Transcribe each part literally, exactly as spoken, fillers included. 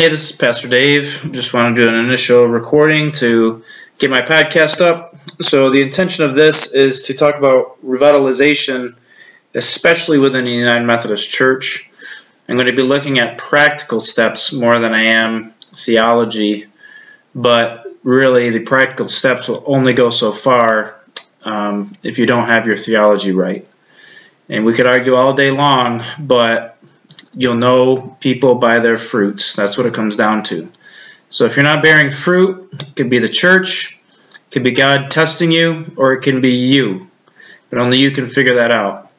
Hey, this is Pastor Dave. Just want to do an initial recording to get my podcast up. So the intention of this is to talk about revitalization, especially within the United Methodist Church. I'm going to be looking at practical steps more than I am theology, but really the practical steps will only go so far um, if you don't have your theology right. And we could argue all day long, but you'll know people by their fruits. That's what it comes down to. So if you're not bearing fruit, it could be the church, it could be God testing you, or it can be you. But only you can figure that out.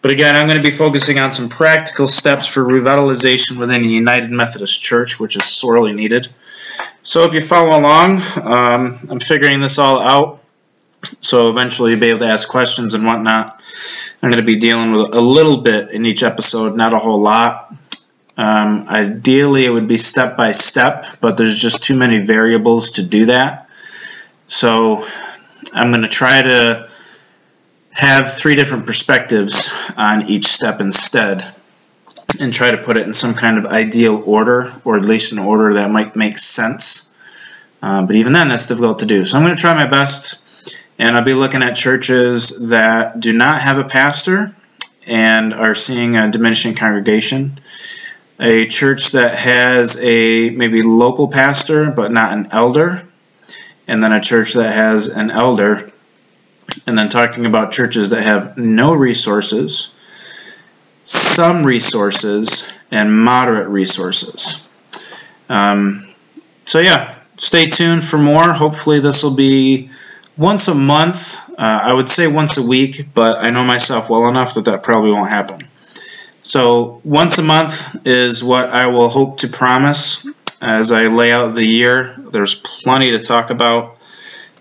But again, I'm going to be focusing on some practical steps for revitalization within the United Methodist Church, which is sorely needed. So if you follow along, um, I'm figuring this all out. So eventually you'll be able to ask questions and whatnot. I'm going to be dealing with a little bit in each episode, not a whole lot. Um, ideally, it would be step by step, but there's just too many variables to do that. So I'm going to try to have three different perspectives on each step instead and try to put it in some kind of ideal order, or at least an order that might make sense. Uh, but even then, that's difficult to do. So I'm going to try my best. And I'll be looking at churches that do not have a pastor and are seeing a diminishing congregation, a church that has a maybe local pastor but not an elder, and then a church that has an elder, and then talking about churches that have no resources, some resources, and moderate resources. Um, so yeah, stay tuned for more. Hopefully this will be once a month, uh, I would say once a week, but I know myself well enough that that probably won't happen. So once a month is what I will hope to promise as I lay out the year. There's plenty to talk about,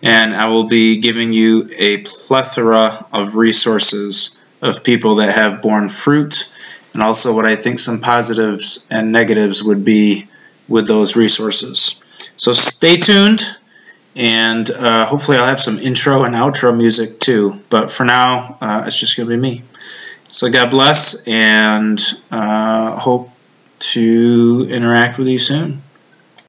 and I will be giving you a plethora of resources of people that have borne fruit, and also what I think some positives and negatives would be with those resources. So stay tuned. And uh, hopefully I'll have some intro and outro music too. But for now, uh, it's just going to be me. So God bless, and uh, hope to interact with you soon.